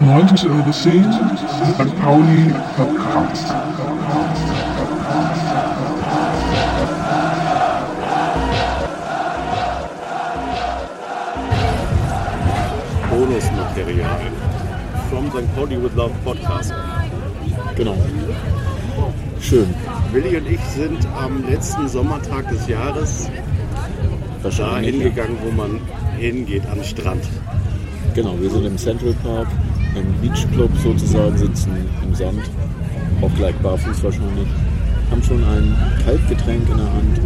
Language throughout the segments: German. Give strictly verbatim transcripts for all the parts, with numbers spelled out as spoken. neunzig Euro zehn, Sankt Pauli verkratzt. Bonusmaterial. From Sankt Pauli with Love Podcast. Genau. Schön. Willi und ich sind am letzten Sommertag des Jahres da hingegangen, ja, wo man hingeht, am Strand. Genau, wir sind im Central Park, im Beach-Club sozusagen, sitzen im Sand, auch gleich barfuß wahrscheinlich, haben schon ein Kaltgetränk in der Hand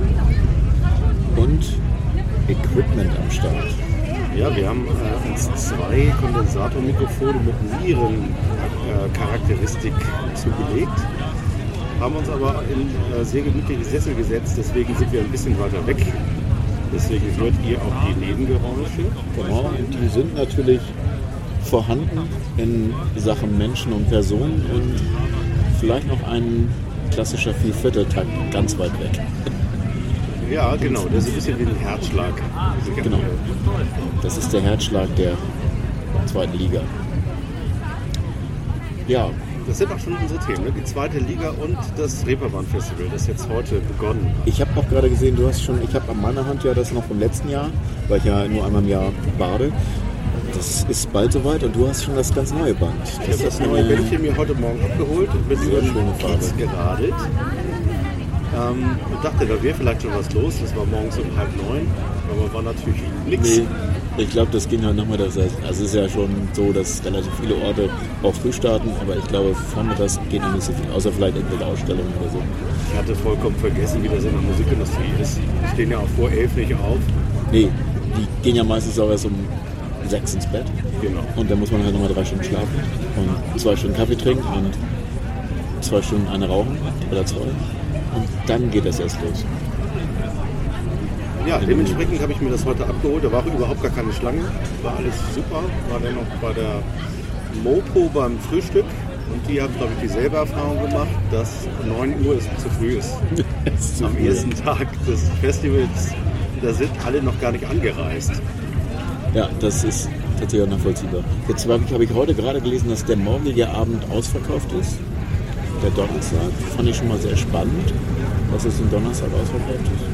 und Equipment am Start. Ja, wir haben äh, uns zwei Kondensatormikrofone mit Nierencharakteristik äh, zugelegt, haben uns aber in äh, sehr gemütliche Sessel gesetzt, deswegen sind wir ein bisschen weiter weg. Deswegen hört ihr auch die Nebengeräusche. Genau, die sind natürlich vorhanden in Sachen Menschen und Personen und vielleicht noch ein klassischer Viervierteltakt ganz weit weg. Ja, genau, das ist ein bisschen wie ein Herzschlag. Genau, das ist der Herzschlag der zweiten Liga. Ja. Das sind auch schon unsere Themen, ne? Die zweite Liga und das Reeperbahn Festival, das jetzt heute begonnen hat. Ich habe auch gerade gesehen, du hast schon, ich habe an meiner Hand ja das noch vom letzten Jahr, weil ich ja nur einmal im Jahr bade. Das ist bald soweit und du hast schon das ganz neue Band. Das ich habe das neue Bändchen mir heute Morgen abgeholt und bin über den Kiez geradelt. Ähm, ich dachte, da wäre vielleicht schon was los, das war morgens um halb neun, aber war natürlich nichts. Nee. Ich glaube, das ging halt nachmittags. Also es ist ja schon so, dass relativ viele Orte auch früh starten, aber ich glaube, vormittags geht noch nicht so viel, außer vielleicht irgendwelche Ausstellungen oder so. Ich hatte vollkommen vergessen, wie das in der Musikindustrie ist. Die stehen ja auch vor elf nicht auf. Nee, die gehen ja meistens auch erst um sechs ins Bett. Genau. Und dann muss man halt nochmal drei Stunden schlafen und zwei Stunden Kaffee trinken und zwei Stunden eine rauchen oder zwei. Und dann geht das erst los. Ja, dementsprechend habe ich mir das heute abgeholt. Da war auch überhaupt gar keine Schlange. War alles super. War dann noch bei der Mopo beim Frühstück. Und die hat, glaube ich, dieselbe Erfahrung gemacht, dass neun Uhr ist zu früh ist. ist zu Am früh. ersten Tag des Festivals, da sind alle noch gar nicht angereist. Ja, das ist tatsächlich nachvollziehbar. Jetzt habe ich heute gerade gelesen, dass der morgige Abend ausverkauft ist. Der Donnerstag. Fand ich schon mal sehr spannend, dass es den Donnerstag ausverkauft ist.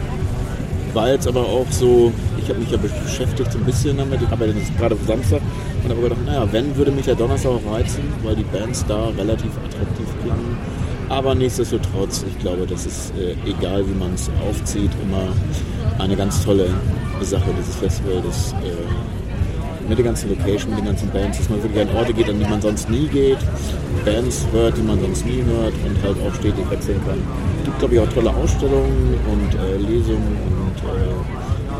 War jetzt aber auch so, ich habe mich ja beschäftigt so ein bisschen damit, ich arbeite jetzt gerade auf Samstag und habe gedacht, naja, wenn, würde mich der Donnerstag auch reizen, weil die Bands da relativ attraktiv klangen. Aber nichtsdestotrotz, ich glaube, das ist äh, egal, wie man es aufzieht, immer eine ganz tolle Sache, dieses Festival, das, äh, mit der ganzen Location, mit den ganzen Bands, dass man wirklich an Orte geht, an die man sonst nie geht, Bands hört, die man sonst nie hört und halt auch stetig erzählen kann. Es gibt, glaube ich, auch tolle Ausstellungen und äh, Lesungen und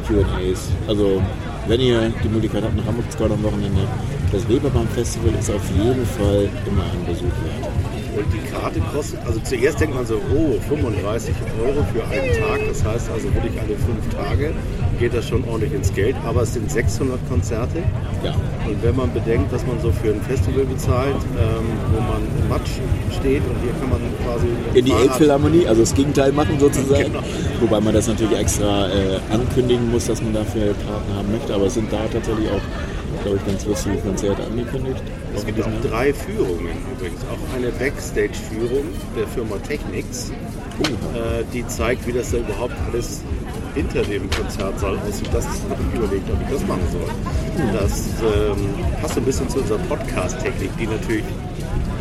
Q und A's. Also wenn ihr die Möglichkeit habt, nach Hamburg zu kommen am Wochenende, das Reeperbahn Festival ist auf jeden Fall immer ein Besuch wert. Und die Karte kostet, also zuerst denkt man so, oh, fünfunddreißig Euro für einen Tag, das heißt also wirklich alle fünf Tage geht das schon ordentlich ins Geld, aber es sind sechshundert Konzerte. Ja. Und wenn man bedenkt, dass man so für ein Festival bezahlt, ähm, wo man im Matsch steht und hier kann man quasi in die Elbphilharmonie, also das Gegenteil machen sozusagen, genau. Wobei man das natürlich extra äh, ankündigen muss, dass man dafür Karten haben möchte, aber es sind da tatsächlich auch, glaube ich, ganz lustige Konzerte angekündigt. Es gibt auch drei Führungen übrigens, auch eine Backstage-Führung der Firma Technics, äh, die zeigt, wie das da überhaupt alles hinter dem Konzertsaal aussieht. Das ist noch überlegt, ob ich das machen soll. Das ähm, passt ein bisschen zu unserer Podcast-Technik, die natürlich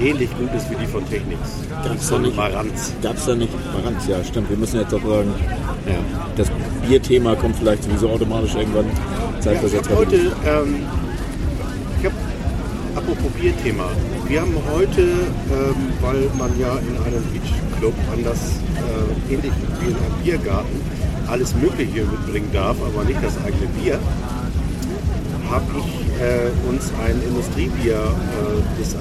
ähnlich gut ist wie die von Technics. Gab's da nicht? Maranz. Gab's da nicht? Maranz, ja, stimmt. Wir müssen jetzt doch sagen, ja, das Bierthema kommt vielleicht sowieso automatisch irgendwann. Zeigt ja, das ich jetzt hab heute ähm, ich habe Apropos Bierthema. Wir haben heute, ähm, weil man ja in einem Beachclub anders äh, ähnlich wie in einem Biergarten alles Mögliche mitbringen darf, aber nicht das eigene Bier, habe ich äh, uns ein Industriebier äh, des,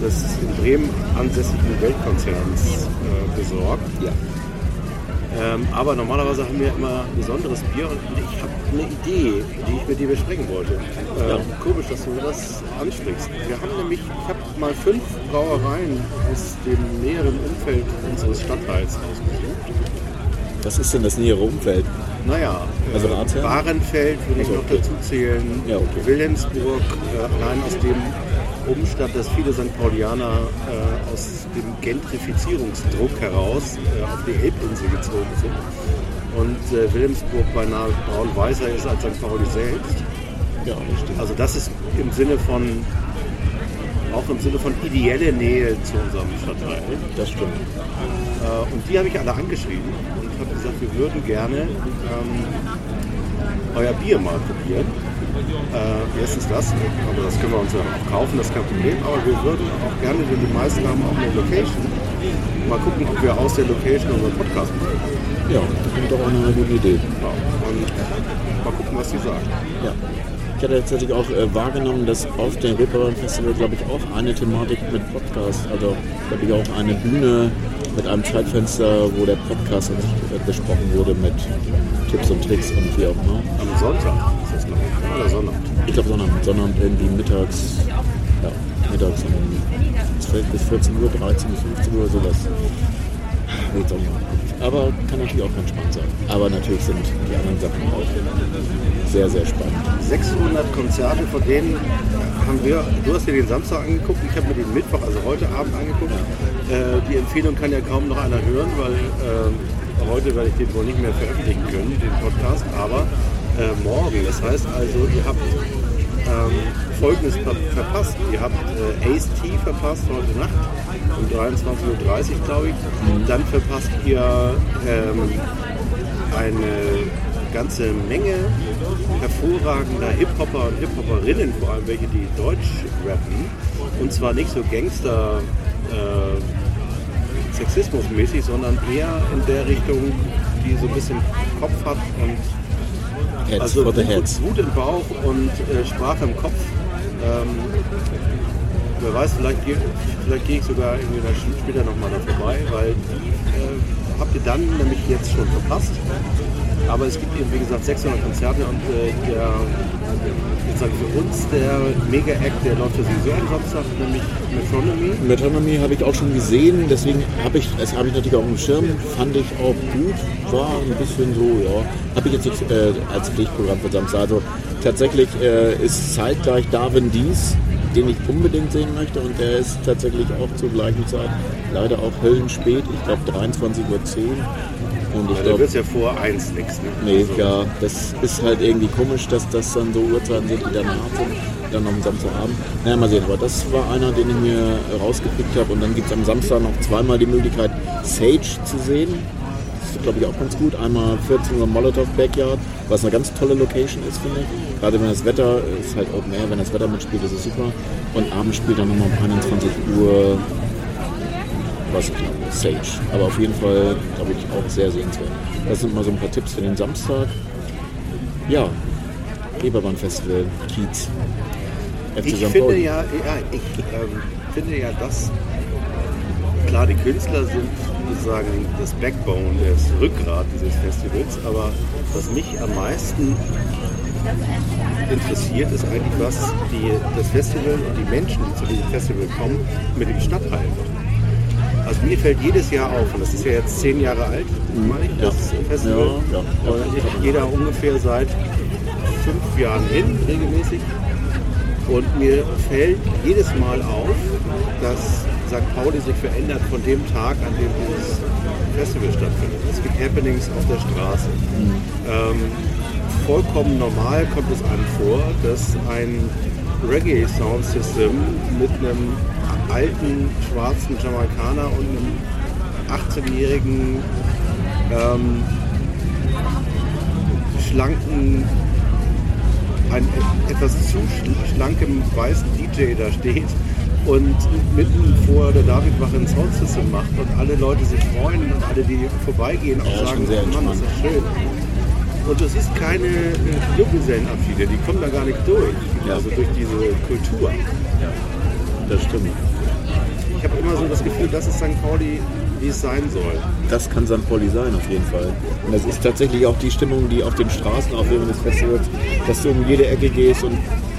des in Bremen ansässigen Weltkonzerns äh, besorgt. Ja. Ähm, aber normalerweise haben wir immer besonderes Bier und ich habe eine Idee, die ich mit dir besprechen wollte. Ähm, ja. Komisch, dass du das ansprichst. Wir haben nämlich, ich habe mal fünf Brauereien aus dem näheren Umfeld unseres Stadtteils ausgesucht. Was ist denn das nähere Umfeld? Naja, also äh, Bahrenfeld würde ich also, noch okay. dazu zählen, ja, okay. Wilhelmsburg, äh, allein aus dem Umstand, dass viele Sankt Paulianer äh, aus dem Gentrifizierungsdruck heraus äh, auf die Elbinsel gezogen sind und äh, Wilhelmsburg beinahe braun-weißer ist als Sankt Pauli selbst. Ja, das stimmt. Also das ist im Sinne von, auch im Sinne von ideelle Nähe zu unserem Stadtteil. Das stimmt. Äh, und die habe ich alle angeschrieben und habe gesagt, wir würden gerne ähm, euer Bier mal probieren. Äh, erstens das, aber das können wir uns ja auch kaufen, das ist kein Problem, aber wir würden auch gerne, denn die meisten haben auch eine Location, mal gucken, ob wir aus der Location unseren Podcast machen. Ja, das klingt doch auch eine gute Idee. Genau. Und mal gucken, was die sagen. Ja. Ich hatte tatsächlich auch äh, wahrgenommen, dass auf dem Reeperbahn Festival, glaube ich, auch eine Thematik mit Podcast, also glaube ich auch eine Bühne mit einem Zeitfenster, wo der Podcast besprochen wurde mit Tipps und Tricks und wie auch immer. Ne? Am Sonntag ist das, glaube ich, oder Sonnabend? Ich glaube Sonnabend, Sonnabend irgendwie mittags, ja, mittags um zwölf bis vierzehn Uhr, dreizehn bis fünfzehn Uhr, sowas. Aber kann natürlich auch ganz spannend sein. Aber natürlich sind die anderen Sachen auch sehr, sehr spannend. sechshundert Konzerte, von denen haben wir, du hast dir den Samstag angeguckt, ich habe mir den Mittwoch, also heute Abend angeguckt. Ja. Äh, die Empfehlung kann ja kaum noch einer hören, weil äh, heute werde ich den wohl nicht mehr veröffentlichen können, den Podcast, aber äh, morgen. Das heißt also, ihr habt ähm, Folgendes verpasst. Ihr habt äh, Ace Tea verpasst heute Nacht um dreiundzwanzig Uhr dreißig, glaube ich. Mhm. Dann verpasst ihr ähm, eine ganze Menge hervorragender Hip-Hopper und Hip-Hopperinnen, vor allem welche, die Deutsch rappen. Und zwar nicht so Gangster äh, sexismusmäßig, sondern eher in der Richtung, die so ein bisschen Kopf hat und Heads, also Wut im Bauch und äh, Sprache im Kopf. Ähm, wer weiß, vielleicht, ge- vielleicht gehe ich sogar irgendwie später nochmal da vorbei, weil die äh, habt ihr dann nämlich jetzt schon verpasst. Aber es gibt eben, wie gesagt, sechshundert Konzerte und äh, der, jetzt sage ich für uns, der Mega-Act, der läuft ja sowieso am Samstag, nämlich Metronomy. Metronomy habe ich auch schon gesehen, deswegen habe ich, das habe ich natürlich auch im Schirm, fand ich auch gut, war ein bisschen so, ja, habe ich jetzt nicht äh, als Pflichtprogramm für Samstag. Also tatsächlich äh, ist zeitgleich Darwin Dies, den ich unbedingt sehen möchte, und der ist tatsächlich auch zur gleichen Zeit leider auch höllenspät, ich glaube dreiundzwanzig Uhr zehn. Und ich ja, glaub, da wird es ja vor eins nichts. Ne? Nee, also. Ja, das ist halt irgendwie komisch, dass das dann so Uhrzeiten sind, die danach sind, dann am Samstagabend. Naja, mal sehen, aber das war einer, den ich mir rausgepickt habe. Und dann gibt es am Samstag noch zweimal die Möglichkeit, Sage zu sehen. Das ist, glaube ich, auch ganz gut. Einmal vierzehn Uhr Molotow Backyard, was eine ganz tolle Location ist, finde ich. Gerade wenn das Wetter, ist halt Open Air, wenn das Wetter mitspielt, ist es super. Und abends spielt dann nochmal um einundzwanzig Uhr. Was ich glaube, Sage. Aber auf jeden Fall, glaube ich, auch sehr sehenswert. Das sind mal so ein paar Tipps für den Samstag. Ja, Reeperbahn Festival, Kiez, F C ich Sankt Pauli. Ja, ja, ich ähm, finde ja, dass klar, die Künstler sind sozusagen das Backbone, das Rückgrat dieses Festivals, aber was mich am meisten interessiert ist eigentlich, was die, das Festival und die Menschen, die zu diesem Festival kommen, mit dem Stadtteil machen. Also mir fällt jedes Jahr auf, und das ist ja jetzt zehn Jahre alt, meine ich, das ja. Festival. Ja, ja, ja. Und jeder ungefähr seit fünf Jahren hin, regelmäßig. Und mir fällt jedes Mal auf, dass Sankt Pauli sich verändert von dem Tag, an dem dieses Festival stattfindet. Es gibt Happenings auf der Straße. Mhm. Ähm, vollkommen normal kommt es einem vor, dass ein Reggae-Sound-System mit einem alten, schwarzen Jamaikaner und einem achtzehnjährigen, ähm, schlanken, ein etwas zu schlankem weißen D J da steht und mitten vor der Davidwache ein Soundsystem macht und alle Leute sich freuen und alle, die vorbeigehen, auch ja, sagen, Mann, das ist schön. Und das ist keine Junggesellenabschiede, die kommen da gar nicht durch, also durch diese Kultur. Ja, das stimmt. Ich habe immer so das Gefühl, das ist Sankt Pauli, wie es sein soll. Das kann Sankt Pauli sein, auf jeden Fall. Und das ist tatsächlich auch die Stimmung, die auf den Straßen, auch während des Festivals, dass du um jede Ecke gehst und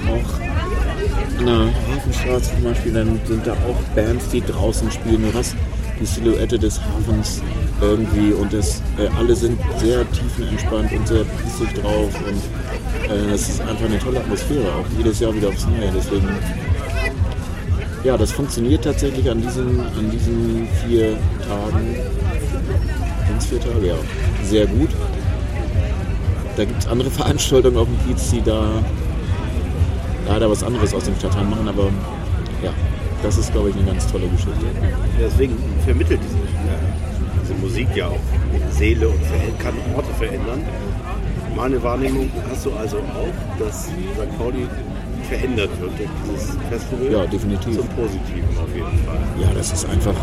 auch an der Hafenstraße zum Beispiel, dann sind da auch Bands, die draußen spielen. Du hast die Silhouette des Hafens irgendwie und das, äh, alle sind sehr tiefenentspannt und sehr pissig drauf und äh, das ist einfach eine tolle Atmosphäre, auch jedes Jahr wieder aufs Neue. Deswegen, ja, das funktioniert tatsächlich an diesen, an diesen vier Tagen, ganz vier Tage, ja, sehr gut. Da gibt es andere Veranstaltungen auf dem Kiez, die da leider was anderes aus dem Stadtteil machen, aber ja, das ist, glaube ich, eine ganz tolle Geschichte. Deswegen vermittelt diese Musik ja auch Seele und kann Orte verändern. Meine Wahrnehmung hast du also auch, dass Sankt Pauli verändert wird durch dieses Festival. Ja, definitiv. Zum Positiven auf jeden Fall. Ja, das ist einfach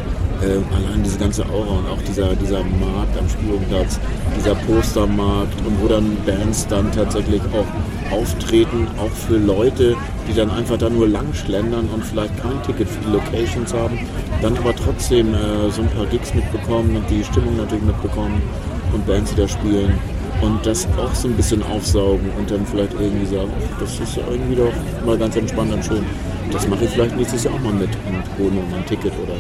äh, allein diese ganze Aura und auch dieser, dieser Markt am Spielplatz, dieser Postermarkt und wo dann Bands dann tatsächlich auch auftreten, auch für Leute, die dann einfach da nur lang schlendern und vielleicht kein Ticket für die Locations haben, dann aber trotzdem äh, so ein paar Gigs mitbekommen und die Stimmung natürlich mitbekommen und Bands, die da spielen. Und das auch so ein bisschen aufsaugen und dann vielleicht irgendwie sagen, das ist ja irgendwie doch mal ganz entspannt und schön. Das mache ich vielleicht nächstes Jahr auch mal mit und hole mir mal ein Ticket oder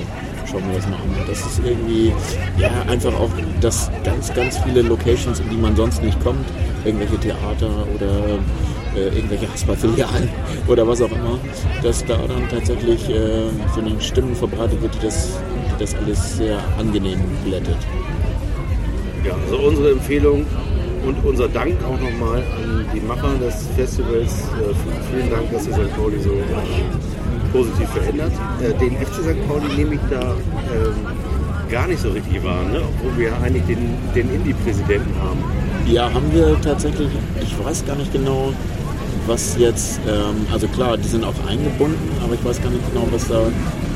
schauen wir das mal an. Das ist irgendwie, ja, einfach auch, dass ganz, ganz viele Locations, in die man sonst nicht kommt, irgendwelche Theater oder äh, irgendwelche Haspa-Filialen oder was auch immer, dass da dann tatsächlich äh, so eine Stimmung verbreitet wird, die das, die das alles sehr angenehm glättet. Ja, also unsere Empfehlung, und unser Dank auch nochmal an die Macher des Festivals. Äh, vielen Dank, dass ihr Sankt Pauli so äh, positiv verändert. Äh, den F C Sankt Pauli nehme ich da äh, gar nicht so richtig wahr, ne? Obwohl wir eigentlich den, den Indie-Präsidenten haben. Ja, haben wir tatsächlich, ich weiß gar nicht genau, was jetzt, ähm, also klar, die sind auch eingebunden, aber ich weiß gar nicht genau, was da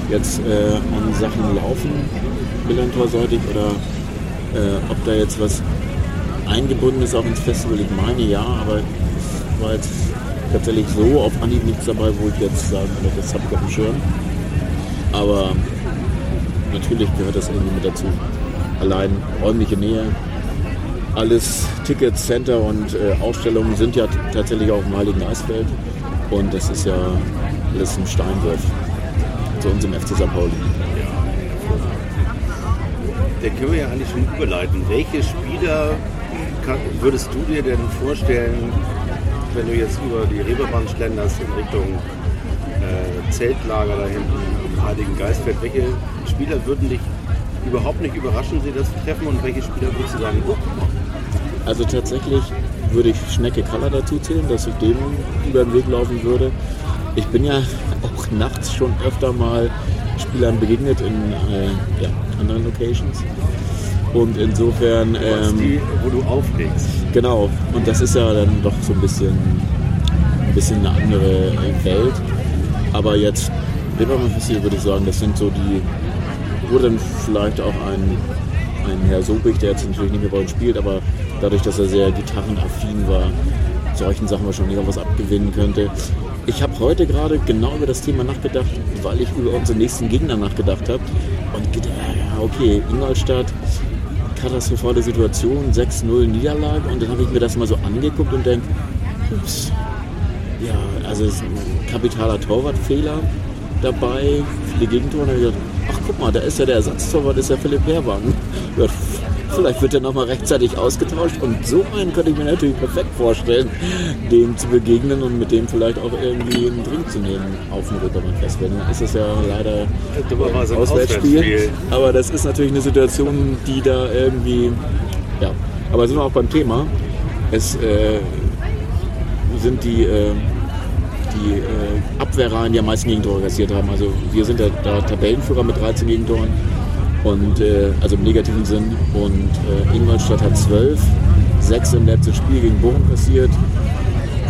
jetzt äh, an Sachen laufen, bilantorseitig oder äh, ob da jetzt was eingebunden ist auch ins Festival, ich meine ja, aber es war jetzt tatsächlich so auf Anhieb nichts dabei, wo ich jetzt sagen würde, das habe ich auf dem Schirm. Aber natürlich gehört das irgendwie mit dazu. Allein räumliche Nähe, alles Ticket, Center und äh, Ausstellungen sind ja t- tatsächlich auch im Heiligen Eisfeld und das ist ja alles ein Steinwurf zu uns im F C Sankt Pauli. Ja, da können wir ja eigentlich schon überleiten. Welche Spieler Kann, würdest du dir denn vorstellen, wenn du jetzt über die Reeperbahn schlenderst in Richtung äh, Zeltlager da hinten im Heiligen Geistfeld, welche Spieler würden dich überhaupt nicht überraschen, sie das treffen und welche Spieler würdest du sagen, oh, oh. Also tatsächlich würde ich Schnecke Kalla dazu zählen, dass ich dem über den Weg laufen würde. Ich bin ja auch nachts schon öfter mal Spielern begegnet in äh, ja, anderen Locations. Und insofern... Ähm, die, wo du auflegst. Genau. Und das ist ja dann doch so ein bisschen, ein bisschen eine andere Welt. Aber jetzt, Reeperbahn Festival würde ich sagen, das sind so die... Wo dann vielleicht auch ein, ein Herr Sobich, der jetzt natürlich nicht mehr bei uns spielt, aber dadurch, dass er sehr gitarrenaffin war, solchen Sachen wahrscheinlich auch was abgewinnen könnte. Ich habe heute gerade genau über das Thema nachgedacht, weil ich über unseren nächsten Gegner nachgedacht habe. Und gedacht, ja, okay, Ingolstadt... katastrophale Situation, sechs null Niederlage, und dann habe ich mir das mal so angeguckt und denke, ups, ja, also ist ein kapitaler Torwartfehler dabei, viele Gegentore, und dann habe ich gedacht, ach guck mal, da ist ja der Ersatztorwart, ist ja Philipp Herwagen. Vielleicht wird er nochmal rechtzeitig ausgetauscht, und so einen könnte ich mir natürlich perfekt vorstellen, dem zu begegnen und mit dem vielleicht auch irgendwie einen Drink zu nehmen auf dem Reeperbahn Festival. Dann ist das ja leider ein Auswärtsspiel, aber das ist natürlich eine Situation, die da irgendwie, ja, aber sind wir auch beim Thema, es äh, sind die, äh, die äh, Abwehrreihen, die am meisten Gegentore kassiert haben, also wir sind da, da Tabellenführer mit dreizehn Gegentoren. Und, äh, also im negativen Sinn. Und äh, Ingolstadt hat zwölf, sechs im letzten Spiel gegen Bochum kassiert,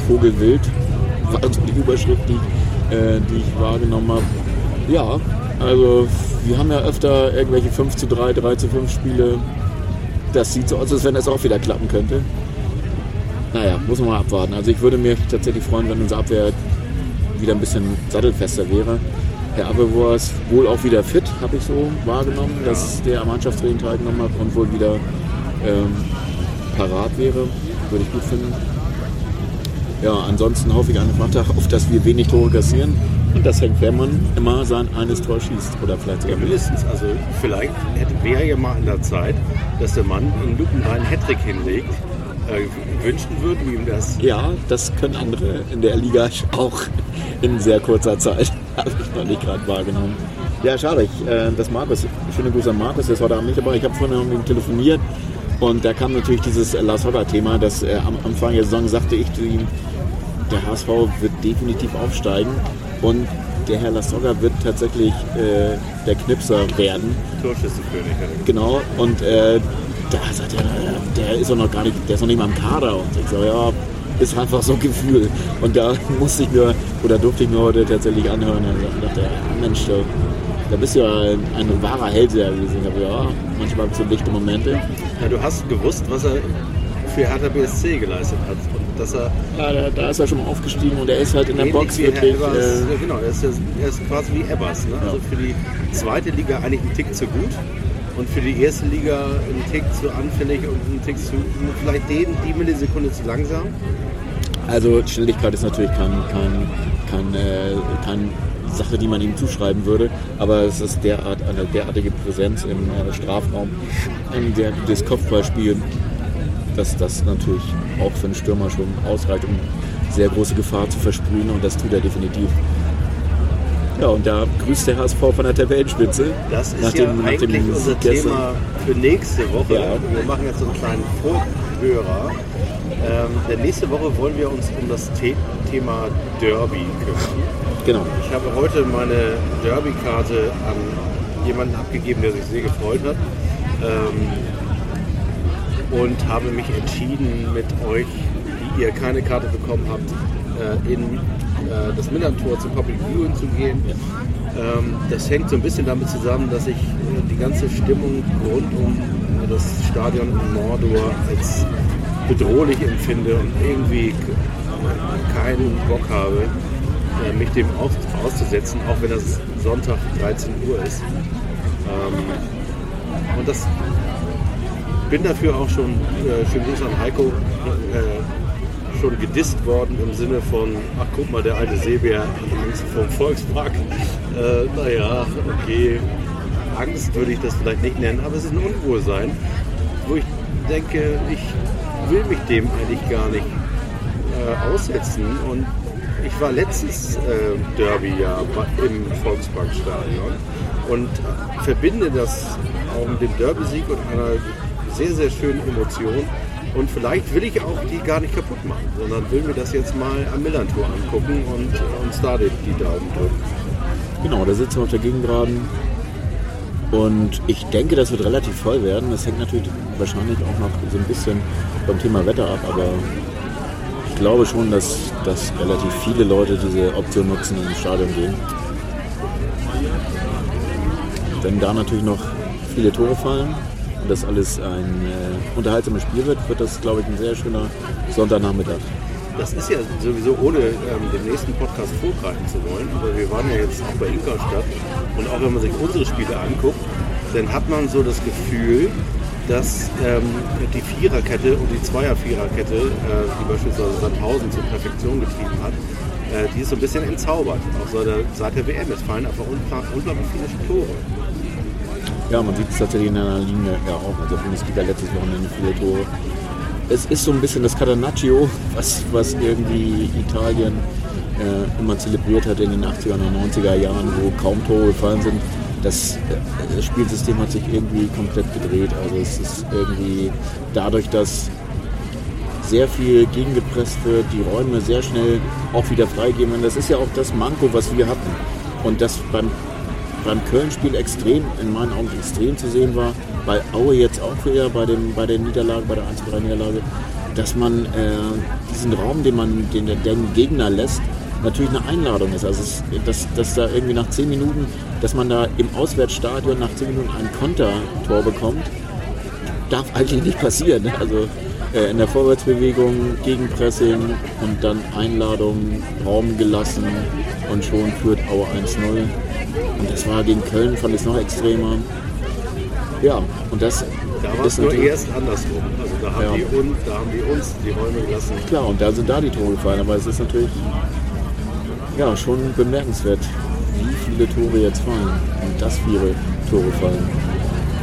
Vogelwild war so die Überschrift, die, äh, die ich wahrgenommen habe. Ja, also wir haben ja öfter irgendwelche fünf zu drei, drei zu fünf Spiele. Das sieht so aus, als wenn das auch wieder klappen könnte. Naja, muss man mal abwarten. Also ich würde mir tatsächlich freuen, wenn unsere Abwehr wieder ein bisschen sattelfester wäre. Herr Abbe war es wohl auch wieder fit, habe ich so wahrgenommen, ja, dass der am Mannschaftsreden teilgenommen hat und wohl wieder ähm, parat wäre. Würde ich gut finden. Ja, ansonsten hoffe ich an Freitag auf, dass wir wenig Tore kassieren und dass Herr Quermann immer sein eines Tor schießt oder vielleicht sogar ja, mindestens. Also vielleicht hätte, wäre ja mal an der Zeit, dass der Mann einen lupenreinen Hattrick hinlegt. Äh, wünschen würden ihm das. Ja, das können andere in der Liga auch in sehr kurzer Zeit. Habe ich noch nicht gerade wahrgenommen. Ja, schade. Ich, äh, das Markus, schöne Grüße an Markus, der ist heute Abend nicht dabei. Ich habe vorhin mit ihm telefoniert und da kam natürlich dieses äh, Laszoka-Thema, dass äh, am Anfang der Saison sagte ich zu ihm, der H S V wird definitiv aufsteigen und der Herr Laszoka wird tatsächlich äh, der Knipser werden. Torschützenkönig. Ja. Genau, und äh, da sagt er, der ist doch noch gar nicht, der ist noch nicht mal im Kader. Und ich sage, ja, ist einfach so ein Gefühl. Und da musste ich mir, oder durfte ich mir heute tatsächlich anhören. Und dachte, Mensch, da bist du ja ein, ein wahrer Held, der gesehen habe. Ja, manchmal so lichte Momente. Ja, du hast gewusst, was er für Hertha B S C geleistet hat. Und dass er ja, da, da ist er schon mal aufgestiegen und er ist halt in der Box wirklich. Ebers, äh, genau, er ist, er ist quasi wie Ebers. Ne? Ja. Also für die zweite Liga eigentlich ein Tick zu gut. Und für die erste Liga ein Tick zu anfällig und ein Tick zu vielleicht die, die Millisekunde zu langsam? Also Schnelligkeit ist natürlich keine kein, kein, äh, kein Sache, die man ihm zuschreiben würde, aber es ist derart, eine derartige Präsenz im äh, Strafraum, in der das Kopfballspiel, dass das natürlich auch für einen Stürmer schon ausreicht, um sehr große Gefahr zu versprühen, und das tut er definitiv. Ja, und da grüßt der H S V von der Tabellenspitze. Das ist nach dem, ja nach dem eigentlich unser gestern. Thema für nächste Woche. Ja. Wir machen jetzt so einen kleinen Vorhörer. Ähm, denn nächste Woche wollen wir uns um das The- Thema Derby kümmern. Genau. Ich habe heute meine Derby-Karte an jemanden abgegeben, der sich sehr gefreut hat. Ähm, und habe mich entschieden, mit euch, die ihr keine Karte bekommen habt, äh, in... das Millantor zum Public Viewing zu gehen. Ja. Das hängt so ein bisschen damit zusammen, dass ich die ganze Stimmung rund um das Stadion in Mordor als bedrohlich empfinde und irgendwie keinen Bock habe, mich dem auszusetzen, auch wenn das Sonntag dreizehn Uhr ist. Und das bin dafür auch schon, schönen Gruß an Heiko, schon gedisst worden im Sinne von, ach guck mal, der alte Seebär hat Angst vor dem Volkspark. Äh, naja, okay, Angst würde ich das vielleicht nicht nennen, aber es ist ein Unwohlsein, wo ich denke, ich will mich dem eigentlich gar nicht äh, aussetzen. Und ich war letztes äh, Derby-Jahr im Volksparkstadion und verbinde das auch mit dem Derby-Sieg und einer sehr, sehr schönen Emotion. Und vielleicht will ich auch die gar nicht kaputt machen, sondern will mir das jetzt mal am Millantor angucken und äh, uns da die Daumen drücken. Genau, da sitzen wir auf der Gegengraden. Und ich denke, das wird relativ voll werden. Das hängt natürlich wahrscheinlich auch noch so ein bisschen beim Thema Wetter ab. Aber ich glaube schon, dass, dass relativ viele Leute diese Option nutzen und ins Stadion gehen. Wenn da natürlich noch viele Tore fallen, dass alles ein äh, unterhaltsames Spiel wird, wird das, glaube ich, ein sehr schöner Sonntagnachmittag. Das ist ja sowieso, ohne ähm, den nächsten Podcast vorgreifen zu wollen, aber wir waren ja jetzt auch bei Ingolstadt und auch wenn man sich unsere Spiele anguckt, dann hat man so das Gefühl, dass ähm, die Viererkette und die Zweier-Viererkette, äh, die beispielsweise Sandhausen zur Perfektion getrieben hat, äh, die ist so ein bisschen entzaubert. Auch seit der, seit der W M, es fallen einfach unglaublich viele Tore. Ja, man sieht es tatsächlich in einer Linie ja auch. Also Bundesliga letztes Wochenende viele Tore. Es ist so ein bisschen das Catenaccio, was, was irgendwie Italien äh, immer zelebriert hat in den achtziger und neunziger Jahren, wo kaum Tore gefallen sind. Das, das Spielsystem hat sich irgendwie komplett gedreht. Also es ist irgendwie dadurch, dass sehr viel gegengepresst wird, die Räume sehr schnell auch wieder freigeben. Und das ist ja auch das Manko, was wir hatten. Und das beim beim Köln-Spiel extrem, in meinen Augen extrem zu sehen war, bei Aue jetzt auch wieder bei, dem, bei der Niederlage, bei der eins zu drei Niederlage, dass man äh, diesen Raum, den man den der Gegner lässt, natürlich eine Einladung ist. Also es, dass, dass da irgendwie nach zehn Minuten, dass man da im Auswärtsstadion nach zehn Minuten ein Kontertor bekommt, darf eigentlich nicht passieren. Also äh, in der Vorwärtsbewegung, Gegenpressing und dann Einladung, Raum gelassen und schon führt Aue eins zu null. Und das war gegen Köln, fand ich es noch extremer. Ja, und das... Da war es nur erst andersrum. Also da haben, ja. die uns, da haben die uns die Räume gelassen. Klar, und da sind da die Tore gefallen. Aber es ist natürlich ja, schon bemerkenswert, wie viele Tore jetzt fallen. Und dass viele Tore fallen.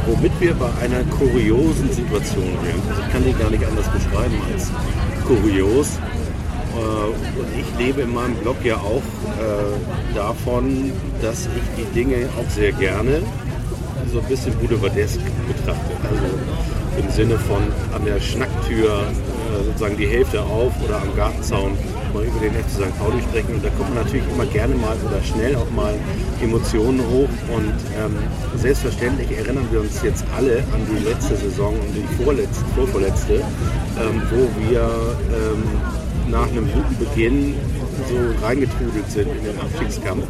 Womit wir bei einer kuriosen Situation wären. Also ich kann die gar nicht anders beschreiben als kurios. Und ich lebe in meinem Blog ja auch davon, dass ich die Dinge auch sehr gerne so ein bisschen boulevardesk betrachtet. Also im Sinne von an der Schnacktür äh, sozusagen die Hälfte auf oder am Gartenzaun mal über den F C Sankt Pauli sprechen. Und da kommt man natürlich immer gerne mal oder schnell auch mal Emotionen hoch. Und ähm, selbstverständlich erinnern wir uns jetzt alle an die letzte Saison und die vorletzte, vorvorletzte, ähm, wo wir ähm, nach einem guten Beginn so reingetrudelt sind in den Abstiegskampf.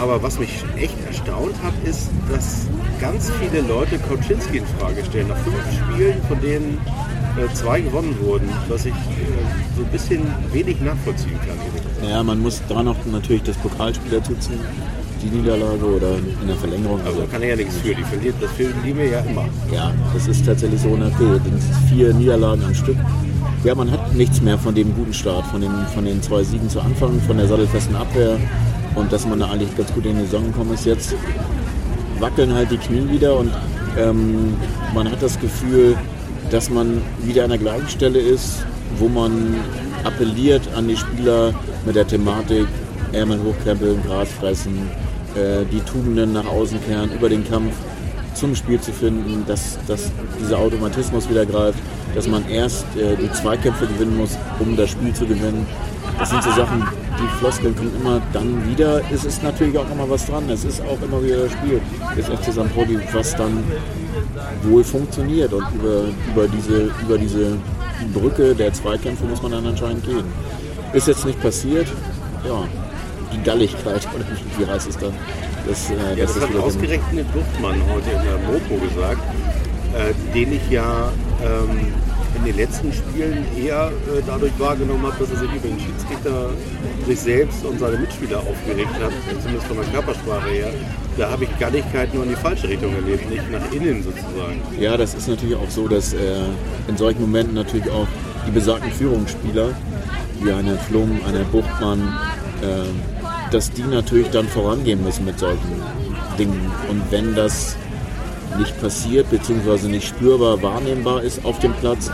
Aber was mich echt erstaunt hat, ist, dass ganz viele Leute Kauczynski in Frage stellen. Nach fünf Spielen, von denen äh, zwei gewonnen wurden, was ich äh, so ein bisschen wenig nachvollziehen kann. Ja, man muss da noch natürlich das Pokalspiel dazu ziehen, die Niederlage oder in der Verlängerung. Aber also, da kann er ja nichts für, die verliert, das verlieren wir ja immer. Ja, das ist tatsächlich so, eine das sind vier Niederlagen am Stück. Ja, man hat nichts mehr von dem guten Start, von den, von den zwei Siegen zu Anfang, von der sattelfesten Abwehr. Und dass man da eigentlich ganz gut in die Saison gekommen ist. Jetzt wackeln halt die Knie wieder und ähm, man hat das Gefühl, dass man wieder an der gleichen Stelle ist, wo man appelliert an die Spieler mit der Thematik Ärmel hochkrempeln, Gras fressen, äh, die Tugenden nach außen kehren, über den Kampf zum Spiel zu finden, dass, dass dieser Automatismus wieder greift, dass man erst äh, die Zweikämpfe gewinnen muss, um das Spiel zu gewinnen. Das sind so Sachen, die Floskeln kommen immer dann wieder. Es ist natürlich auch immer was dran. Es ist auch immer wieder das Spiel des F C Sankt Pauli, was dann wohl funktioniert. Und über, über, diese, über diese Brücke der Zweikämpfe muss man dann anscheinend gehen. Ist jetzt nicht passiert. Ja, die Galligkeit, oder wie heißt es dann? Das, äh, ja, das, das hat ausgerechnet Buchtmann heute in der Mopo gesagt, äh, den ich ja... Ähm in den letzten Spielen eher äh, dadurch wahrgenommen hat, dass er sich über den Schiedsrichter, sich selbst und seine Mitspieler aufgeregt hat, zumindest von der Körpersprache her. Da habe ich Galligkeit nur in die falsche Richtung erlebt, nicht nach innen sozusagen. Ja, das ist natürlich auch so, dass äh, in solchen Momenten natürlich auch die besagten Führungsspieler, wie eine Flum, eine Buchtmann, äh, dass die natürlich dann vorangehen müssen mit solchen Dingen. Und wenn das nicht passiert, beziehungsweise nicht spürbar wahrnehmbar ist auf dem Platz,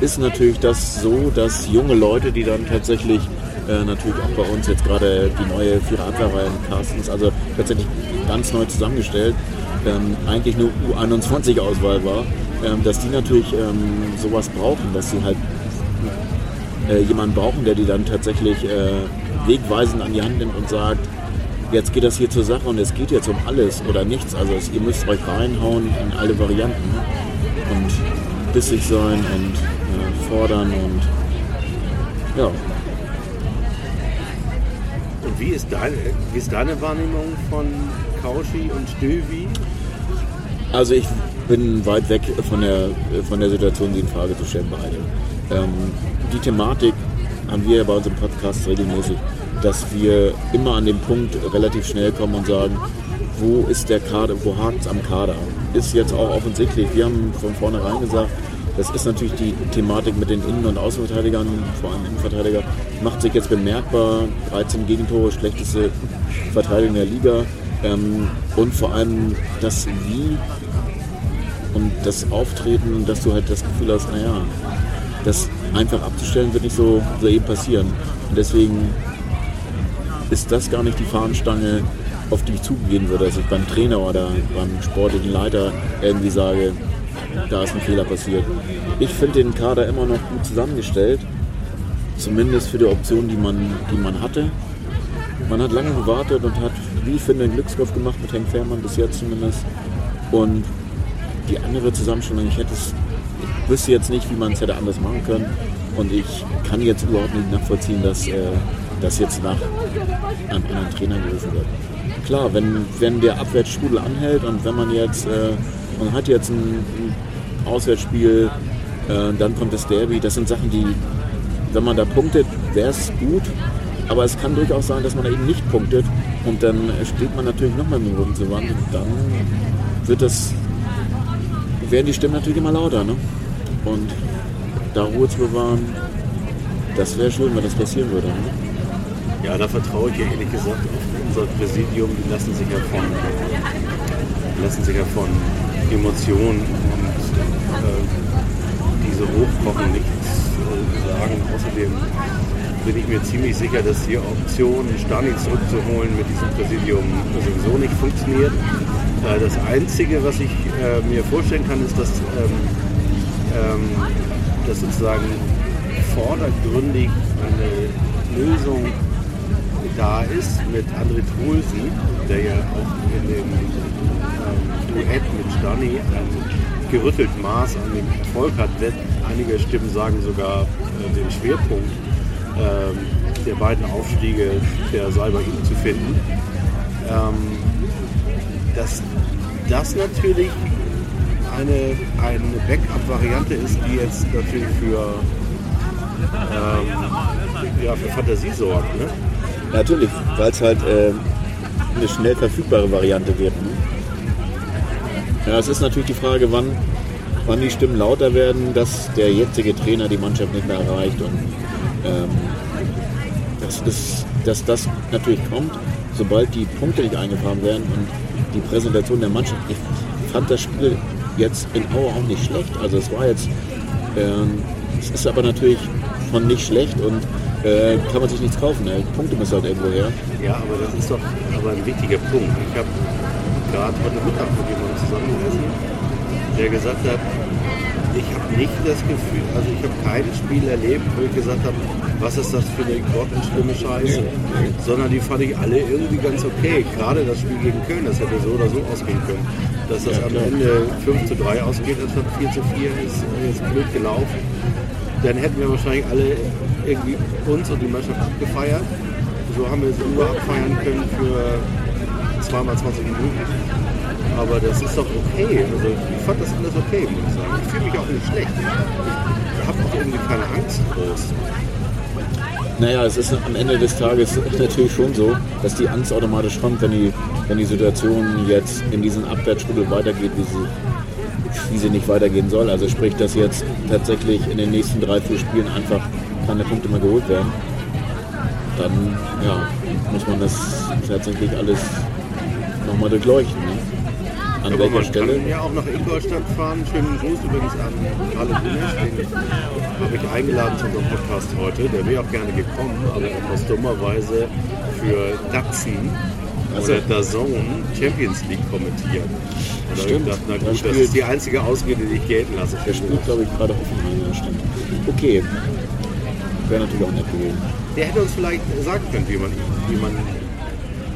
ist natürlich das so, dass junge Leute, die dann tatsächlich, äh, natürlich auch bei uns jetzt gerade die neue Vierer-Abwehrreihe in Carstens, also tatsächlich ganz neu zusammengestellt, ähm, eigentlich nur U einundzwanzig Auswahl war, ähm, dass die natürlich ähm, sowas brauchen, dass sie halt äh, jemanden brauchen, der die dann tatsächlich äh, wegweisend an die Hand nimmt und sagt, jetzt geht das hier zur Sache und es geht jetzt um alles oder nichts. Also es, ihr müsst euch reinhauen in alle Varianten und bissig sein und äh, fordern und ja. Und wie ist deine, wie ist deine Wahrnehmung von Kauschi und Stöwi? Also ich bin weit weg von der, von der Situation, die in Frage zu stellen beide. Ähm, die Thematik haben wir bei unserem Podcast regelmäßig, dass wir immer an den Punkt relativ schnell kommen und sagen, wo ist der Kader, wo hakt es am Kader? Ist jetzt auch offensichtlich. Wir haben von vornherein gesagt, das ist natürlich die Thematik mit den Innen- und Außenverteidigern, vor allem Innenverteidiger, macht sich jetzt bemerkbar. dreizehn Gegentore, schlechteste Verteidigung der Liga. Und vor allem das Wie und das Auftreten, dass du halt das Gefühl hast, naja, das einfach abzustellen wird nicht so eben passieren. Und deswegen ist das gar nicht die Fahnenstange, auf die ich zugehen würde, dass ich beim Trainer oder beim sportlichen Leiter irgendwie sage, da ist ein Fehler passiert. Ich finde den Kader immer noch gut zusammengestellt, zumindest für die Option, die man, die man hatte. Man hat lange gewartet und hat wie ich finde, einen Glücksgriff gemacht mit Henk Fährmann, bis jetzt zumindest. Und die andere Zusammenstellung, ich hätte es, ich wüsste jetzt nicht, wie man es hätte anders machen können. Und ich kann jetzt überhaupt nicht nachvollziehen, dass äh, das jetzt nach einem anderen Trainer gerufen wird. Klar, wenn, wenn der Abwärtsstrudel anhält und wenn man jetzt, äh, man hat jetzt ein, ein Auswärtsspiel, äh, dann kommt das Derby, das sind Sachen, die, wenn man da punktet, wäre es gut. Aber es kann durchaus sein, dass man da eben nicht punktet und dann steht man natürlich nochmal mit dem Rücken zur Wand und dann wird das, werden die Stimmen natürlich immer lauter, ne? Und da Ruhe zu bewahren, das wäre schön, wenn das passieren würde, ne? Ja, da vertraue ich ja ehrlich gesagt auf unser Präsidium, die lassen sich ja von, lassen sich ja von Emotionen und äh, diese hochkochen nichts äh, sagen. Außerdem bin ich mir ziemlich sicher, dass die Option, Stani zurückzuholen mit diesem Präsidium sowieso nicht funktioniert. Äh, das Einzige, was ich äh, mir vorstellen kann, ist, dass, ähm, ähm, dass sozusagen vordergründig eine Lösung da ist mit André Trulsen, der ja auch in dem ähm, Duett mit Stani ein gerüttelt Maß an dem Erfolg hat. Einige Stimmen sagen sogar äh, den Schwerpunkt ähm, der beiden Aufstiege der sei bei ihm zu finden. Ähm, dass das natürlich eine, eine Backup-Variante ist, die jetzt natürlich für, ähm, ja, für Fantasie sorgt, ne? Natürlich, weil es halt äh, eine schnell verfügbare Variante wird, ne? Ja, es ist natürlich die Frage, wann, wann die Stimmen lauter werden, dass der jetzige Trainer die Mannschaft nicht mehr erreicht und ähm, das ist, dass das natürlich kommt, sobald die Punkte nicht eingefahren werden und die Präsentation der Mannschaft. Ich fand das Spiel jetzt in Aue auch nicht schlecht, also es war jetzt, ähm, es ist aber natürlich von nicht schlecht und Äh, kann man sich nichts kaufen, ne? Punkte müssen halt irgendwo her. Ja, aber das ist doch aber ein wichtiger Punkt. Ich habe gerade heute Mittag mit jemandem zusammengesessen, der gesagt hat, ich habe nicht das Gefühl, also ich habe kein Spiel erlebt, wo ich gesagt habe, was ist das für eine grottenschlimme Scheiße, nee, nee. Sondern die fand ich alle irgendwie ganz okay. Gerade das Spiel gegen Köln, das hätte so oder so ausgehen können. Dass das ja, am Ende fünf zu drei ausgeht, anstatt vier zu vier ist jetzt blöd gelaufen. Dann hätten wir wahrscheinlich alle irgendwie uns und die Mannschaft abgefeiert. So haben wir es nur abfeiern können für zweimal zwanzig Minuten. Aber das ist doch okay. Also ich fand das alles okay, muss ich sagen. Ich fühle mich auch nicht schlecht. Ich habe auch irgendwie keine Angst groß. Naja, es ist am Ende des Tages natürlich schon so, dass die Angst automatisch kommt, wenn die, wenn die Situation jetzt in diesen Abwärtsstrudel weitergeht, wie sie wie sie nicht weitergehen soll. Also sprich, dass jetzt tatsächlich in den nächsten drei, vier Spielen einfach keine Punkte mehr geholt werden. Dann ja, muss man das tatsächlich alles nochmal durchleuchten. Ne? An ja, welcher Stelle? Kann ja auch nach Ingolstadt fahren. Schönen Gruß übrigens an alle Bundes. Den habe ich eingeladen zu unserem Podcast heute. Der wäre auch gerne gekommen, aber etwas dummerweise für Dachsen oder D A Z N Champions League kommentieren. Und da stimmt. Hab ich gedacht, na gut, das ist die einzige Ausrede, die ich gelten lasse. Der spielt, glaube ich, gerade offen. Ja, stimmt. Okay. Wäre natürlich auch nett gewesen. Der hätte uns vielleicht sagen können, wie man, wie man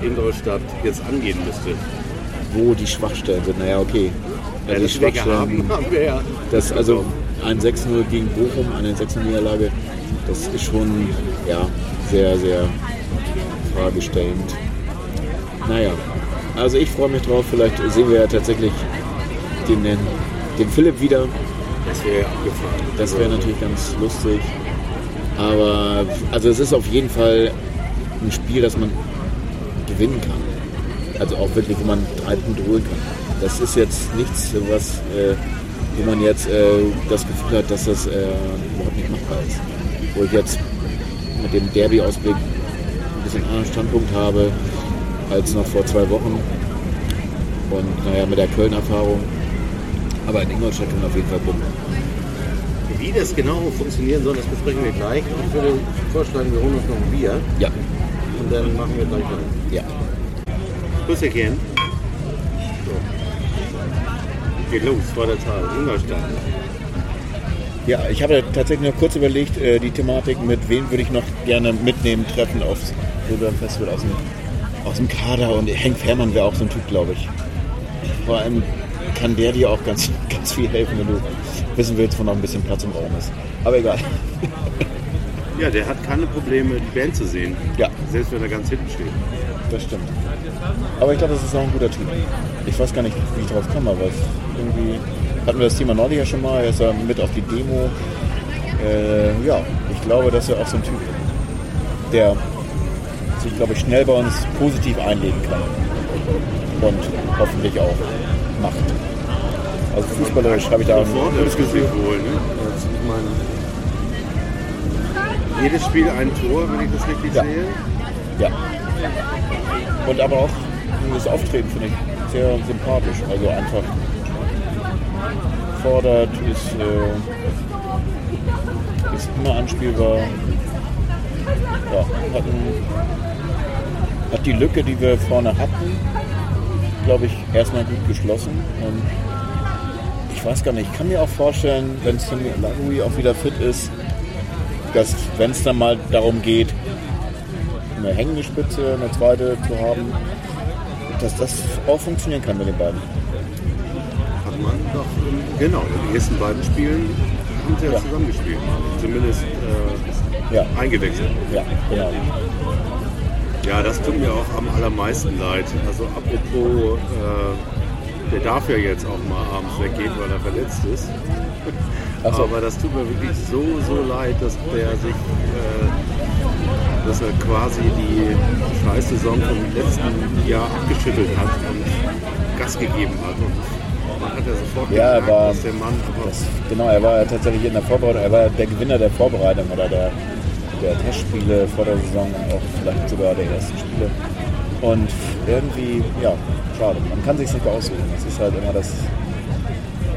Ingolstadt jetzt angehen müsste. Wo die Schwachstellen sind. Naja, okay. Ja, also die Schwachstellen haben, haben wir ja. Das, also ein sechs null gegen Bochum, eine sechs null Niederlage, das ist schon ja, sehr, sehr fragestellend. Naja, also ich freue mich drauf. Vielleicht sehen wir ja tatsächlich den, den Philipp wieder. Das wäre ja abgefahren. Das wäre natürlich ganz lustig. Aber also es ist auf jeden Fall ein Spiel, das man gewinnen kann. Also auch wirklich, wo man drei Punkte holen kann. Das ist jetzt nichts, was, äh, wo man jetzt äh, das Gefühl hat, dass das äh, überhaupt nicht machbar ist. Wo ich jetzt mit dem Derby-Ausblick ein bisschen anderen Standpunkt habe als noch vor zwei Wochen und naja, mit der Köln-Erfahrung. Aber in Ingolstadt kann man auf jeden Fall bumm. Wie das genau funktionieren soll, das besprechen wir gleich. Ich würde vorschlagen, wir holen uns noch ein Bier. Ja. Und dann machen wir gleich weiter. Ja. Grüß dich, Jan. So. Geht los, vor der Tat, Ingolstadt. Ja, ich habe tatsächlich noch kurz überlegt, die Thematik, mit wem würde ich noch gerne mitnehmen, treffen aufs Reeperbahn Festival aus dem aus dem Kader, und Henk Fährmann wäre auch so ein Typ, glaube ich. Vor allem kann der dir auch ganz, ganz viel helfen, wenn du wissen willst, wo noch ein bisschen Platz im Raum ist. Aber egal. Ja, der hat keine Probleme, die Band zu sehen. Ja. Selbst wenn er ganz hinten steht. Das stimmt. Aber ich glaube, das ist auch ein guter Typ. Ich weiß gar nicht, wie ich drauf komme, aber irgendwie hatten wir das Thema neulich ja schon mal. Er ist ja mit auf die Demo. Äh, ja, ich glaube, dass er auch so ein Typ, der sich, glaube ich, schnell bei uns positiv einlegen kann. Und hoffentlich auch macht. Also fußballerisch habe ich da ein gutes Gefühl. Wohl, ne? Also ich meine, jedes Spiel ein Tor, wenn ich das richtig ja. sehe. Ja. Und aber auch das Auftreten finde ich sehr sympathisch. Also einfach fordert, ist, äh, ist immer anspielbar. Ja, hat, ein, hat die Lücke, die wir vorne hatten, glaube ich, erstmal gut geschlossen. Und ich weiß gar nicht, ich kann mir auch vorstellen, wenn Tim Langui auch wieder fit ist, dass, wenn es dann mal darum geht, eine hängende Spitze, eine zweite zu haben, dass das auch funktionieren kann mit den beiden. Hat man doch, genau, in den ersten beiden Spielen haben sie ja zusammengespielt, zumindest äh, ja. eingewechselt. Ja, genau. Ja, das tut mir auch am allermeisten leid. Also apropos, äh, der darf ja jetzt auch mal abends weggehen, weil er verletzt ist. So. Aber das tut mir wirklich so, so leid, dass der sich, äh, dass er quasi die Scheißsaison vom letzten Jahr abgeschüttelt hat und Gas gegeben hat. Und man hat ja sofort ja, gemerkt, war, dass der Mann... Das, genau, er war tatsächlich in der Vorbereitung, er war der Gewinner der Vorbereitung oder der, der Testspiele vor der Saison und auch vielleicht sogar der ersten Spiele. Und irgendwie, ja, schade. Man kann sich's nicht mehr aussuchen. Das ist halt immer das...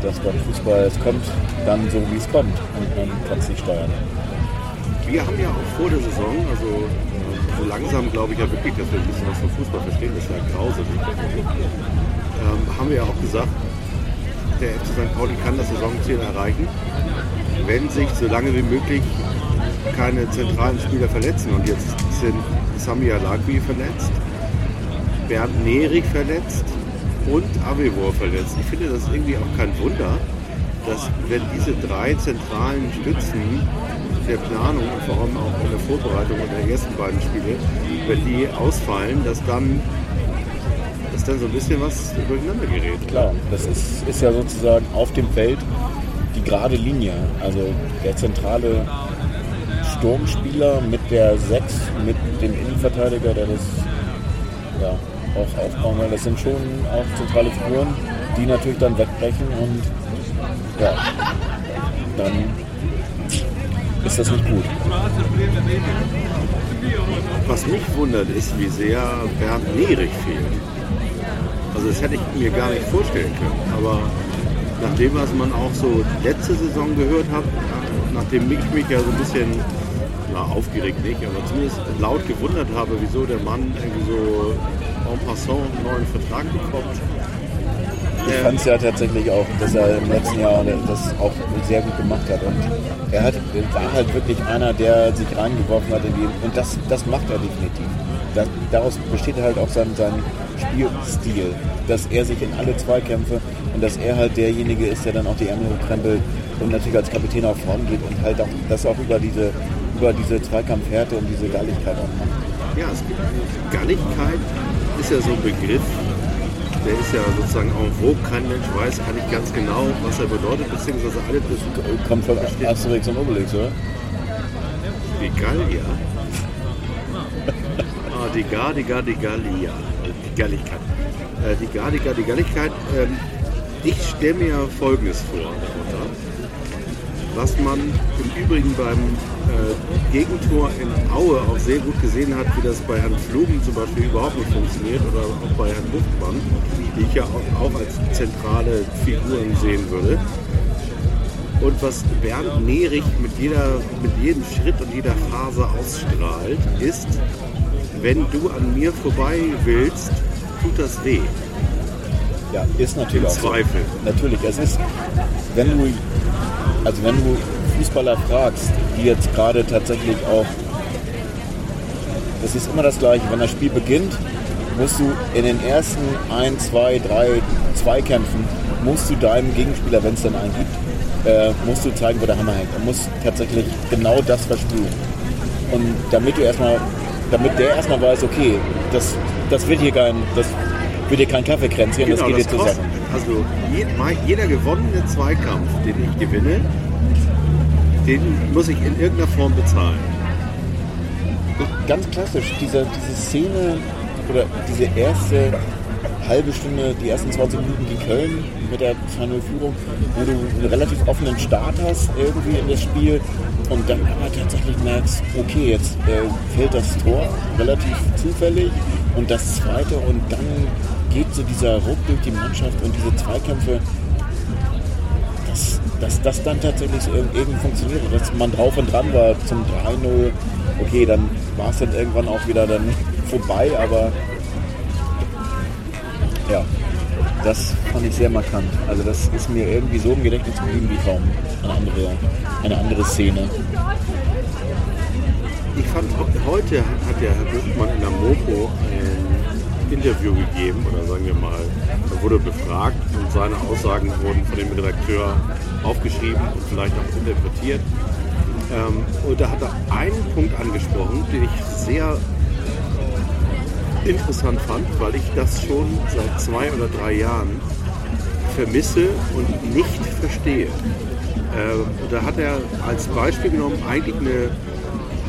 dass beim Fußball es kommt, dann so wie es kommt und man kann es nicht steuern. Wir haben ja auch vor der Saison, also so langsam glaube ich ja wirklich, dass wir ein bisschen was vom Fußball verstehen, das ist ja grausig. Ähm, haben wir ja auch gesagt, der F C Sankt Pauli kann das Saisonziel erreichen, wenn sich so lange wie möglich keine zentralen Spieler verletzen. Und jetzt sind Sami Alagui verletzt, Bernd Nehrig verletzt, und Abivor verletzt. Ich finde das irgendwie auch kein Wunder, dass wenn diese drei zentralen Stützen der Planung und vor allem auch in der Vorbereitung und der ersten beiden Spiele, wenn die ausfallen, dass dann, dass dann so ein bisschen was durcheinander gerät. Klar, das ist, ist ja sozusagen auf dem Feld die gerade Linie. Also der zentrale Sturmspieler mit der sechs, mit dem Innenverteidiger, der das... ja, auch aufbauen, weil das sind schon auch zentrale Figuren, die natürlich dann wegbrechen und ja, dann ist das nicht gut. Was mich wundert ist, wie sehr Bernd Nehrig fehlt. Also das hätte ich mir gar nicht vorstellen können, aber nach dem, was man auch so letzte Saison gehört hat, nachdem ich mich ja so ein bisschen na, aufgeregt nicht, aber zumindest laut gewundert habe, wieso der Mann irgendwie so en passant einen neuen Vertrag bekommt. Ich fand es ja tatsächlich auch, dass er im letzten Jahr das auch sehr gut gemacht hat. Und er hat, war halt wirklich einer, der sich reingeworfen hat in die, und das, das macht er definitiv. Das, daraus besteht halt auch sein, sein Spielstil, dass er sich in alle Zweikämpfe und dass er halt derjenige ist, der dann auch die Ärmel hochkrempelt und natürlich als Kapitän auch vorangeht und halt auch das auch über diese, über diese Zweikampfhärte und diese Galligkeit auch macht. Ja, es gibt Galligkeit. Ist ja so ein Begriff, der ist ja sozusagen en vogue, kein Mensch weiß, kann ich ganz genau, was er bedeutet, beziehungsweise alle das kommt von Asterix und Obelix, oder? Die Gallia. Ah, die Gar, die Gar, die Gallia. Die Galligkeit. Äh, die Gar, die Gar, die Galligkeit. Ähm, ich stelle mir Folgendes vor, darunter, was man im Übrigen beim äh, Gegentor in Aue auch sehr gut gesehen hat, wie das bei Herrn Flum zum Beispiel überhaupt nicht funktioniert oder auch bei Herrn Buchtmann, die ich ja auch, auch als zentrale Figuren sehen würde. Und was Bernd Nehrig mit, jeder, mit jedem Schritt und jeder Phase ausstrahlt, ist, wenn du an mir vorbei willst, tut das weh. Ja, ist natürlich im auch Zweifel. So. Natürlich, es ist, wenn du... Also wenn du Fußballer fragst, die jetzt gerade tatsächlich auch, das ist immer das Gleiche, wenn das Spiel beginnt, musst du in den ersten ein, zwei, drei Zweikämpfen, musst du deinem Gegenspieler, wenn es dann einen gibt, äh, musst du zeigen, wo der Hammer hängt. Du musst tatsächlich genau das verspielen. Und damit du erstmal, damit der erstmal weiß, okay, das, das wird hier kein, das wird hier kein Kaffeekränzchen, genau, das geht jetzt zusammen. Also jeder gewonnene Zweikampf, den ich gewinne, den muss ich in irgendeiner Form bezahlen. Ganz klassisch, diese, diese Szene oder diese erste halbe Stunde, die ersten zwanzig Minuten gegen Köln mit der zwei null Führung, wo du einen relativ offenen Start hast irgendwie in das Spiel und dann aber tatsächlich merkst, okay, jetzt äh, fällt das Tor relativ zufällig und das zweite und dann geht so dieser Ruck durch die Mannschaft und diese Zweikämpfe, dass, dass das dann tatsächlich so irgendwie funktioniert, dass man drauf und dran war zum drei null. Okay, dann war es dann irgendwann auch wieder dann vorbei, aber ja, das fand ich sehr markant. Also das ist mir irgendwie so im Gedächtnis geblieben wie kaum eine andere, eine andere Szene. Ich fand, heute hat der Herr Buchtmann in der Mopo ein Interview gegeben, oder sagen wir mal, er wurde befragt und seine Aussagen wurden von dem Redakteur aufgeschrieben und vielleicht auch interpretiert. Ähm, und da hat er einen Punkt angesprochen, den ich sehr interessant fand, weil ich das schon seit zwei oder drei Jahren vermisse und nicht verstehe. Ähm, da hat er als Beispiel genommen eigentlich eine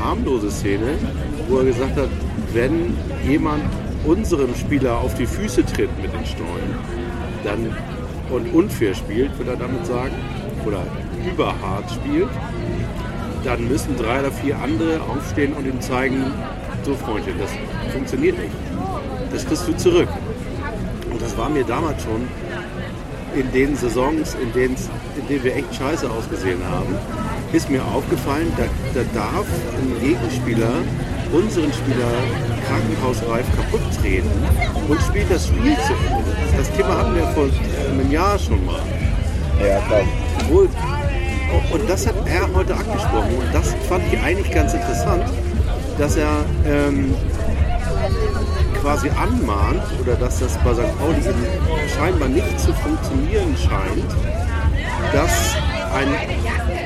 harmlose Szene, wo er gesagt hat, wenn jemand unserem Spieler auf die Füße tritt mit den Stollen dann, und unfair spielt, würde er damit sagen, oder überhart spielt, dann müssen drei oder vier andere aufstehen und ihm zeigen, so Freundchen, das funktioniert nicht. Das kriegst du zurück. Und das war mir damals schon in den Saisons, in denen, in denen wir echt scheiße ausgesehen haben, ist mir aufgefallen, da, da darf ein Gegenspieler unseren Spieler krankenhausreif kaputt treten und spielt das Spiel zu Ende. Das Thema hatten wir vor einem Jahr schon mal. Ja, klar. Obwohl, und das hat er heute angesprochen und das fand ich eigentlich ganz interessant, dass er ähm, quasi anmahnt oder dass das bei Sankt Pauli scheinbar nicht zu funktionieren scheint, dass ein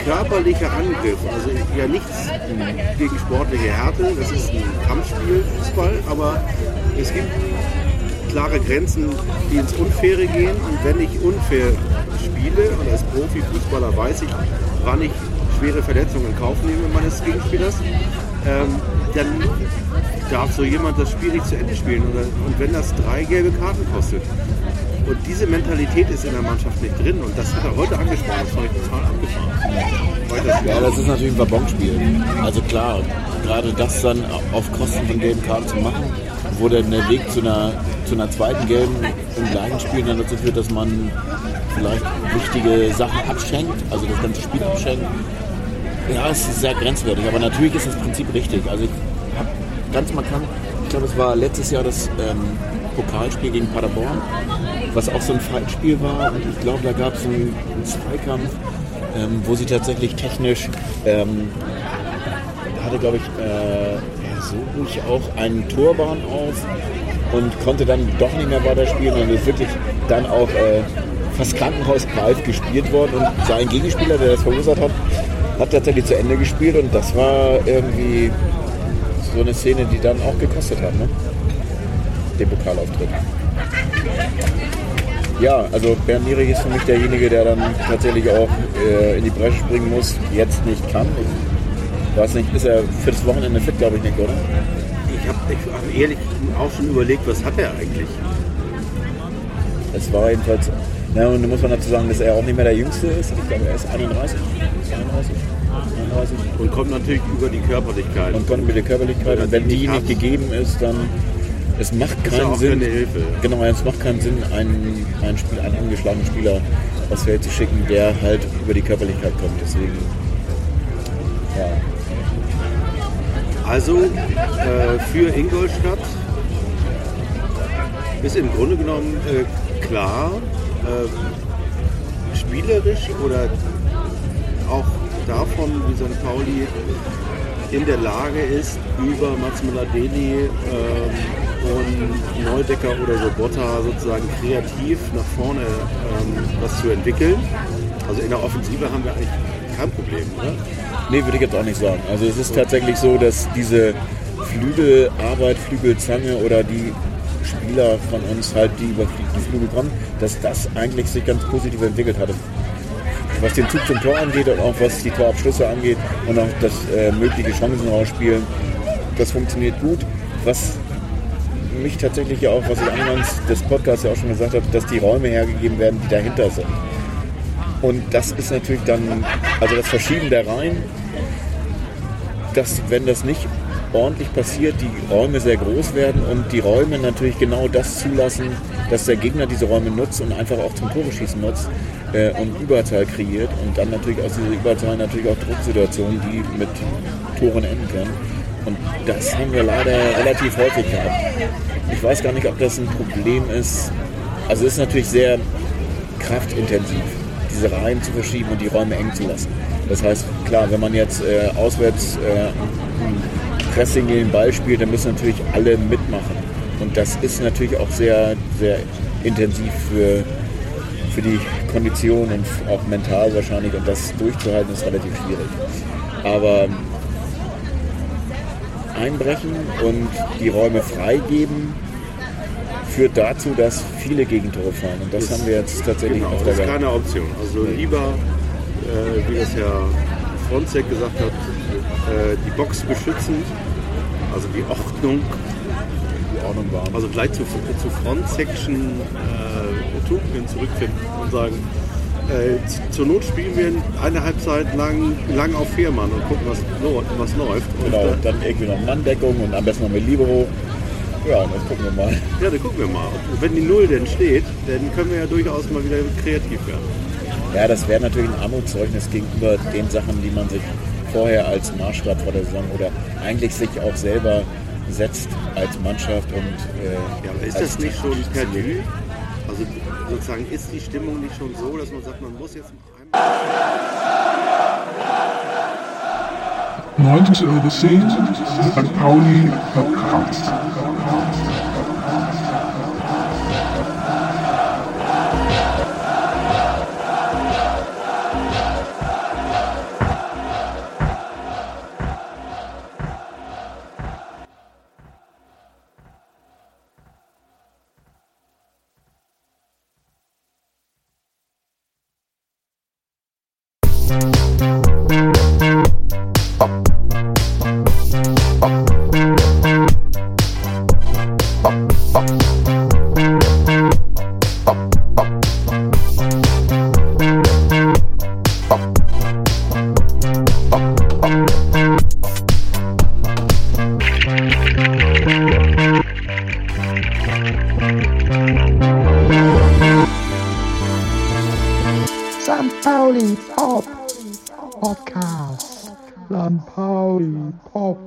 körperlicher Angriff, also ja nichts gegen sportliche Härte, das ist ein Kampfspiel, Fußball, aber es gibt klare Grenzen, die ins Unfaire gehen und wenn ich unfair spiele und als Profifußballer weiß ich, wann ich schwere Verletzungen in Kauf nehme meines Gegenspielers, ähm, dann darf so jemand das Spiel nicht zu Ende spielen und, und wenn das drei gelbe Karten kostet. Und diese Mentalität ist in der Mannschaft nicht drin und das hat er heute angesprochen, das war ich total abgefahren. Ja, das ist natürlich ein Wabonspiel. Also klar, gerade das dann auf Kosten von gelben Karten zu machen, wo der Weg zu einer, zu einer zweiten gelben im gleichen Spiel dann dazu führt, dass man vielleicht wichtige Sachen abschenkt, also das ganze Spiel abschenkt. Ja, es ist sehr grenzwertig, aber natürlich ist das Prinzip richtig. Also ich habe ganz markant, ich glaube, es war letztes Jahr das ähm, Pokalspiel gegen Paderborn, was auch so ein Fightspiel war und ich glaube, da gab es einen, einen Zweikampf, ähm, wo sie tatsächlich technisch, ähm, da hatte glaube ich äh, ja, so ruhig auch einen Turban auf und konnte dann doch nicht mehr weiter spielen und ist wirklich dann auch äh, fast krankenhausgreif gespielt worden und sein Gegenspieler, der das verursacht hat, hat tatsächlich zu Ende gespielt und das war irgendwie so eine Szene, die dann auch gekostet hat, ne? Den Pokalauftritt. Ja, also Bernd Nehrig ist für mich derjenige, der dann tatsächlich auch äh, in die Bresche springen muss, jetzt nicht kann. Ich weiß nicht, ist er für das Wochenende fit, glaube ich nicht, oder? Ich habe hab ehrlich auch schon überlegt, was hat er eigentlich? Es war jedenfalls... Ja, und da muss man dazu sagen, dass er auch nicht mehr der Jüngste ist. Ich glaube, er ist einunddreißig. Und kommt natürlich über die Körperlichkeit. Und kommt über die Körperlichkeit. Und wenn die nicht gegeben ist, dann... Es macht keinen Sinn. Hilfe. Genau, es macht keinen Sinn, einen, einen, Spiel, einen angeschlagenen Spieler aufs Feld zu schicken, der halt über die Körperlichkeit kommt. Deswegen. Ja. Also äh, für Ingolstadt ist im Grunde genommen äh, klar, äh, spielerisch oder auch davon, wie Sankt Pauli in der Lage ist, über Mats Müller-Deli äh, und Neudecker oder Sobotta sozusagen kreativ nach vorne ähm, was zu entwickeln. Also in der Offensive haben wir eigentlich kein Problem, oder? Nee, würde ich jetzt auch nicht sagen. Also es ist tatsächlich so, dass diese Flügelarbeit, Flügelzange oder die Spieler von uns halt, die über die Flügel kommen, dass das eigentlich sich ganz positiv entwickelt hatte. Was den Zug zum Tor angeht und auch was die Torabschlüsse angeht und auch das äh, mögliche Chancen rausspielen, das funktioniert gut. Was mich tatsächlich ja auch, was ich anfangs des Podcasts ja auch schon gesagt habe, dass die Räume hergegeben werden, die dahinter sind. Und das ist natürlich dann, also das Verschieben der Reihen, dass, wenn das nicht ordentlich passiert, die Räume sehr groß werden und die Räume natürlich genau das zulassen, dass der Gegner diese Räume nutzt und einfach auch zum Toreschießen nutzt äh, und Überzahl kreiert und dann natürlich aus dieser Überzahl natürlich auch Drucksituationen, die mit Toren enden können. Und das haben wir leider relativ häufig gehabt. Ich weiß gar nicht, ob das ein Problem ist. Also es ist natürlich sehr kraftintensiv, diese Reihen zu verschieben und die Räume eng zu lassen. Das heißt, klar, wenn man jetzt äh, auswärts äh, Pressing gegen den Ball spielt, dann müssen natürlich alle mitmachen. Und das ist natürlich auch sehr, sehr intensiv für, für die Kondition und auch mental wahrscheinlich. Und das durchzuhalten ist relativ schwierig. Aber einbrechen und die Räume freigeben führt dazu, dass viele Gegentore fallen. Und das, das haben wir jetzt tatsächlich genau, auf der Seite. Das ist keine Option. Also lieber, äh, wie das Herr Fronzek gesagt hat, äh, die Box beschützen, also die Ordnung. Die Ordnung war. Also gleich zu, zu Front-Section äh, Tugenden zurückfinden und sagen, äh, z- zur Not spielen wir eine Halbzeit lang, lang auf vier Mann und gucken, was, was läuft. Und genau, und dann irgendwie noch Manndeckung und am besten noch mit Libero. Ja, dann gucken wir mal. Ja, dann gucken wir mal. Und wenn die Null denn steht, dann können wir ja durchaus mal wieder kreativ werden. Ja, das wäre natürlich ein Armutszeugnis gegenüber den Sachen, die man sich vorher als Maßstab vor der Saison oder eigentlich sich auch selber setzt als Mannschaft. Und äh, ja, aber ist das nicht schon perdu? Also sozusagen ist die Stimmung nicht schon so, dass man sagt, man muss jetzt mit einem... neunzehnten Euro zehn Sankt Pauli hat Carstens. Pauli Pop Podcast. San Pauli Pop.